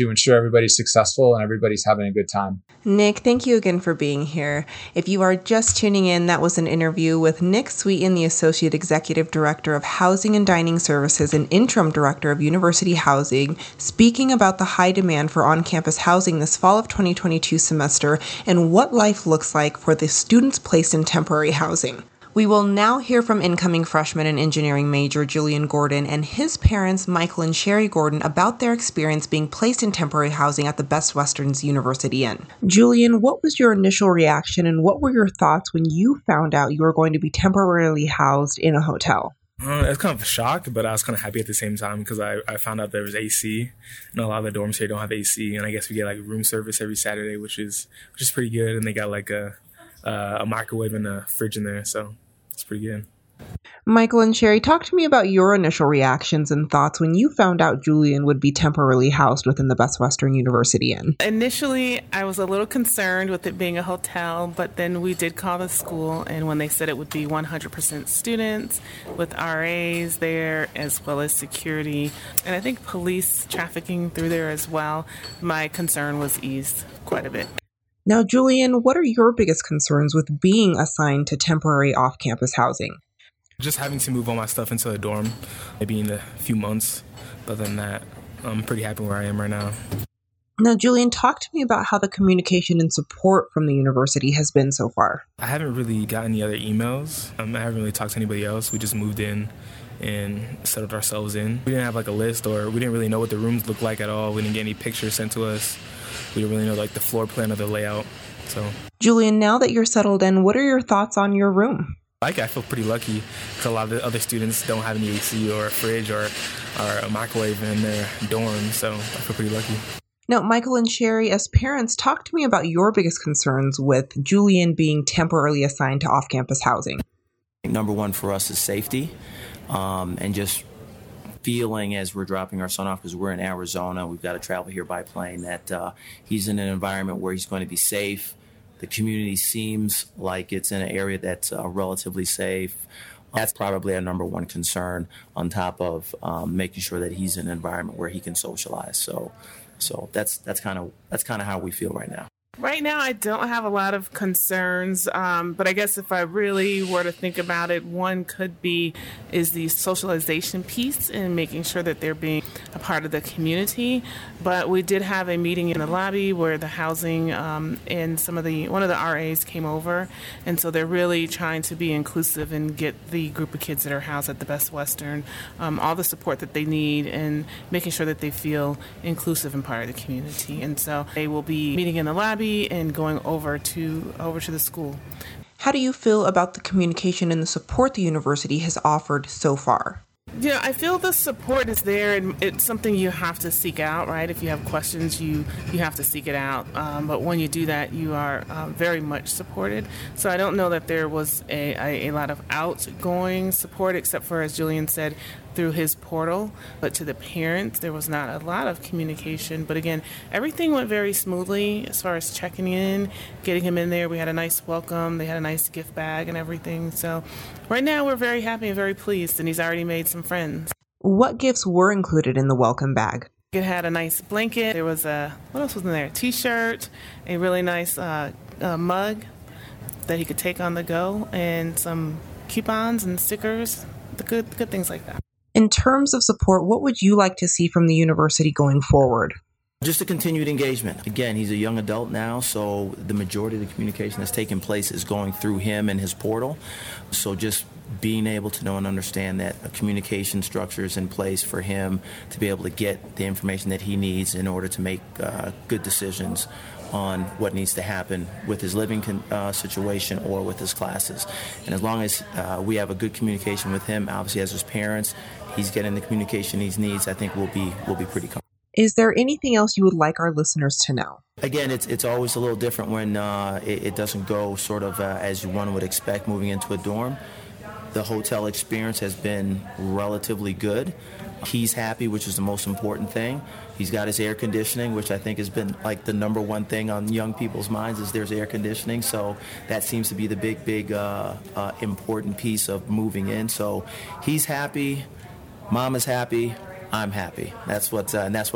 ensure everybody's successful and everybody's having a good time. Nick, thank you again for being here. If you are just tuning in, that was an interview with Nick Sweeten, the Associate Executive Director of Housing and Dining Services and Interim Director of University Housing, speaking about the high demand for on-campus housing this fall of 2022 semester and what life looks like for the students placed in temporary housing. We will now hear from incoming freshman and engineering major Julian Gordon and his parents, Michael and Sherry Gordon, about their experience being placed in temporary housing at the Best Western University Inn. Julian, what was your initial reaction and what were your thoughts when you found out you were going to be temporarily housed in a hotel? It's kind of a shock, but I was kind of happy at the same time because I found out there was AC, and a lot of the dorms here don't have AC, and I guess we get like room service every Saturday, which is pretty good, and they got like a microwave and a fridge in there, so it's pretty good. Michael and Sherry, talk to me about your initial reactions and thoughts when you found out Julian would be temporarily housed within the Best Western University Inn. Initially, I was a little concerned with it being a hotel, but then we did call the school, and when they said it would be 100% students with RAs there as well as security, and I think police trafficking through there as well, my concern was eased quite a bit. Now, Julian, what are your biggest concerns with being assigned to temporary off-campus housing? Just having to move all my stuff into a dorm, maybe in a few months. But other than that, I'm pretty happy where I am right now. Now, Julian, talk to me about how the communication and support from the university has been so far. I haven't really gotten any other emails. I haven't really talked to anybody else. We just moved in and settled ourselves in. We didn't have like a list, or we didn't really know what the rooms looked like at all. We didn't get any pictures sent to us. We didn't really know like the floor plan or the layout. So, Julian, now that you're settled in, what are your thoughts on your room? Like, I feel pretty lucky because a lot of the other students don't have any AC or a fridge or a microwave in their dorm. So I feel pretty lucky. Now, Michael and Sherry, as parents, talk to me about your biggest concerns with Julian being temporarily assigned to off-campus housing. Number one for us is safety. And just feeling as we're dropping our son off, because we're in Arizona, we've got to travel here by plane, that he's in an environment where he's going to be safe. The community seems like it's in an area that's relatively safe. That's probably our number one concern, on top of making sure that he's in an environment where he can socialize. So that's kind of how we feel right now. Right now, I don't have a lot of concerns, but I guess if I really were to think about it, one could be is the socialization piece and making sure that they're being a part of the community. But we did have a meeting in the lobby where the housing and one of the RAs came over, and so they're really trying to be inclusive and get the group of kids that are housed at the Best Western all the support that they need and making sure that they feel inclusive and part of the community. And so they will be meeting in the lobby and going over to the school. How do you feel about the communication and the support the university has offered so far? You know, I feel the support is there, and it's something you have to seek out, right? If you have questions, you have to seek it out. But when you do that, you are very much supported. So I don't know that there was a lot of outgoing support, except for, as Julian said, through his portal. But to the parents, there was not a lot of communication. But again, everything went very smoothly as far as checking in, getting him in there. We had a nice welcome. They had a nice gift bag and everything. So right now we're very happy and very pleased, and he's already made some friends. What gifts were included in the welcome bag? It had a nice blanket. There was what else was in there? A t-shirt, a really nice mug that he could take on the go, and some coupons and stickers, the good things like that. In terms of support, what would you like to see from the university going forward? Just a continued engagement. Again, he's a young adult now, so the majority of the communication that's taking place is going through him and his portal. So just being able to know and understand that a communication structure is in place for him to be able to get the information that he needs in order to make good decisions on what needs to happen with his living situation or with his classes. And as long as we have a good communication with him, obviously as his parents, he's getting the communication he needs, I think we'll be pretty comfortable. Is there anything else you would like our listeners to know? Again, it's always a little different when it doesn't go sort of as one would expect moving into a dorm. The hotel experience has been relatively good. He's happy, which is the most important thing. He's got his air conditioning, which I think has been like the number one thing on young people's minds is there's air conditioning. So that seems to be the big important piece of moving in. So he's happy, mom is happy, I'm happy. That's what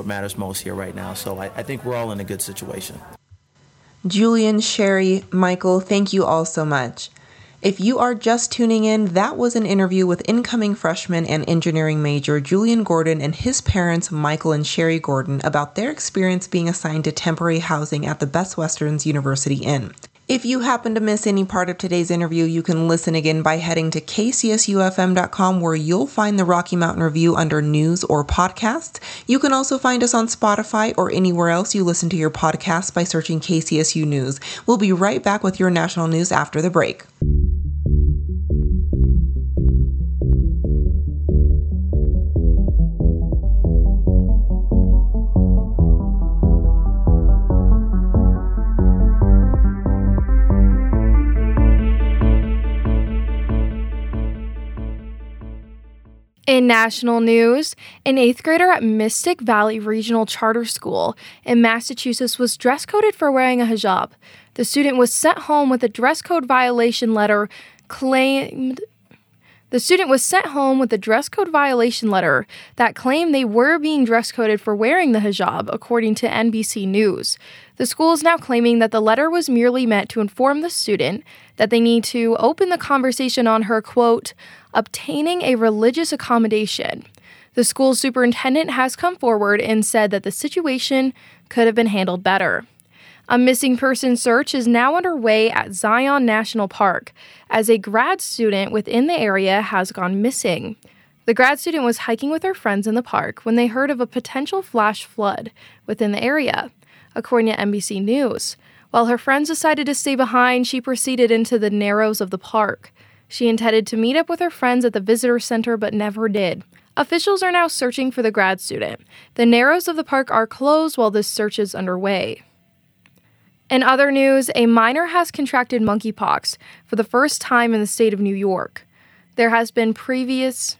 matters most here right now. So I think we're all in a good situation. Julian, Sherry, Michael, thank you all so much. If you are just tuning in, that was an interview with incoming freshman and engineering major Julian Gordon and his parents, Michael and Sherry Gordon, about their experience being assigned to temporary housing at the Best Western University Inn. If you happen to miss any part of today's interview, you can listen again by heading to kcsufm.com, where you'll find the Rocky Mountain Review under News or Podcasts. You can also find us on Spotify or anywhere else you listen to your podcasts by searching KCSU News. We'll be right back with your national news after the break. In national news, an 8th grader at Mystic Valley Regional Charter School in Massachusetts was dress coded for wearing a hijab. The student was sent home with a dress code violation letter that claimed they were being dress coded for wearing the hijab, according to NBC News. The school is now claiming that the letter was merely meant to inform the student that they need to open the conversation on her, quote, obtaining a religious accommodation. The school superintendent has come forward and said that the situation could have been handled better. A missing person search is now underway at Zion National Park, as a grad student within the area has gone missing. The grad student was hiking with her friends in the park when they heard of a potential flash flood within the area, according to NBC News. While her friends decided to stay behind, she proceeded into the narrows of the park. She intended to meet up with her friends at the visitor center but never did. Officials are now searching for the grad student. The narrows of the park are closed while this search is underway. In other news, a minor has contracted monkeypox for the first time in the state of New York. There has been two previous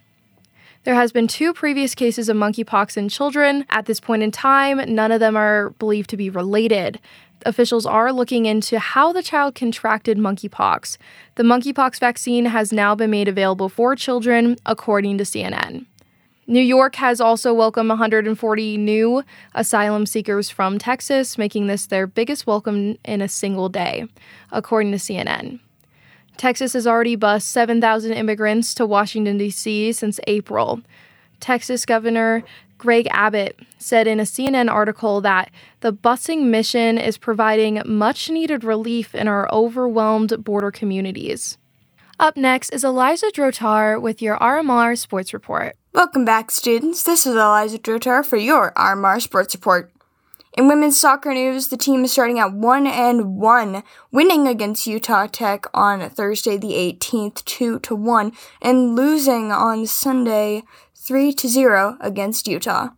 cases of monkeypox in children. At this point in time, none of them are believed to be related. Officials are looking into how the child contracted monkeypox. The monkeypox vaccine has now been made available for children, according to CNN. New York has also welcomed 140 new asylum seekers from Texas, making this their biggest welcome in a single day, according to CNN. Texas has already bused 7,000 immigrants to Washington, D.C. since April. Texas Governor Greg Abbott said in a CNN article that the busing mission is providing much-needed relief in our overwhelmed border communities. Up next is Eliza Drotar with your RMR Sports Report. Welcome back, students. This is Eliza Drotar for your RMR Sports Report. In women's soccer news, the team is starting at 1-1, winning against Utah Tech on Thursday the 18th, 2-1, and losing on Sunday 3-0 against Utah.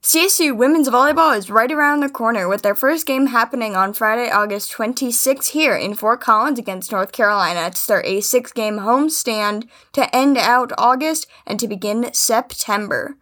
CSU women's volleyball is right around the corner, with their first game happening on Friday, August 26th here in Fort Collins against North Carolina. It's their A6 game homestand to end out August and to begin September.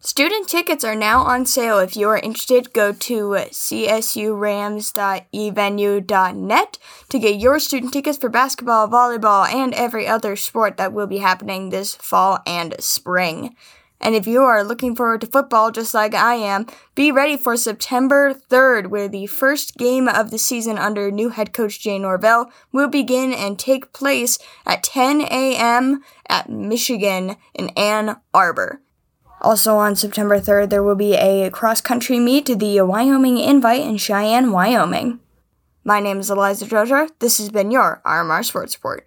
Student tickets are now on sale. If you are interested, go to csurams.evenue.net to get your student tickets for basketball, volleyball, and every other sport that will be happening this fall and spring. And if you are looking forward to football just like I am, be ready for September 3rd, where the first game of the season under new head coach Jay Norvell will begin and take place at 10 a.m. at Michigan in Ann Arbor. Also on September 3rd, there will be a cross-country meet to the Wyoming Invite in Cheyenne, Wyoming. My name is Eliza Dozier. This has been your RMR Sports Report.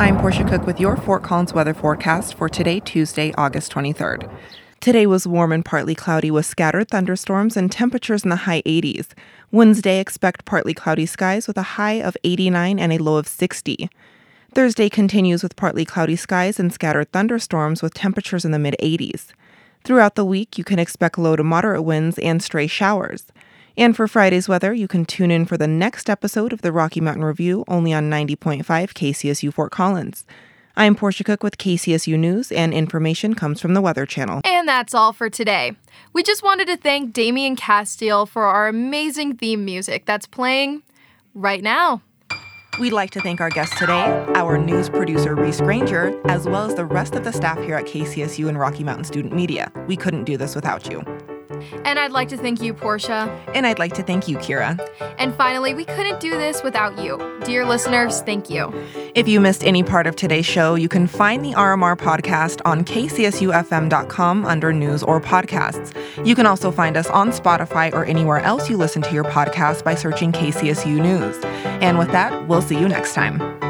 I'm Portia Cook with your Fort Collins weather forecast for today, Tuesday, August 23rd. Today was warm and partly cloudy with scattered thunderstorms and temperatures in the high 80s. Wednesday, expect partly cloudy skies with a high of 89 and a low of 60. Thursday continues with partly cloudy skies and scattered thunderstorms with temperatures in the mid-80s. Throughout the week, you can expect low to moderate winds and stray showers. And for Friday's weather, you can tune in for the next episode of the Rocky Mountain Review only on 90.5 KCSU Fort Collins. I'm Portia Cook with KCSU News, and information comes from the Weather Channel. And that's all for today. We just wanted to thank Damian Castile for our amazing theme music that's playing right now. We'd like to thank our guests today, our news producer Reese Granger, as well as the rest of the staff here at KCSU and Rocky Mountain Student Media. We couldn't do this without you. And I'd like to thank you, Portia. And I'd like to thank you, Kira. And finally, we couldn't do this without you. Dear listeners, thank you. If you missed any part of today's show, you can find the RMR podcast on kcsufm.com under news or podcasts. You can also find us on Spotify or anywhere else you listen to your podcast by searching KCSU News. And with that, we'll see you next time.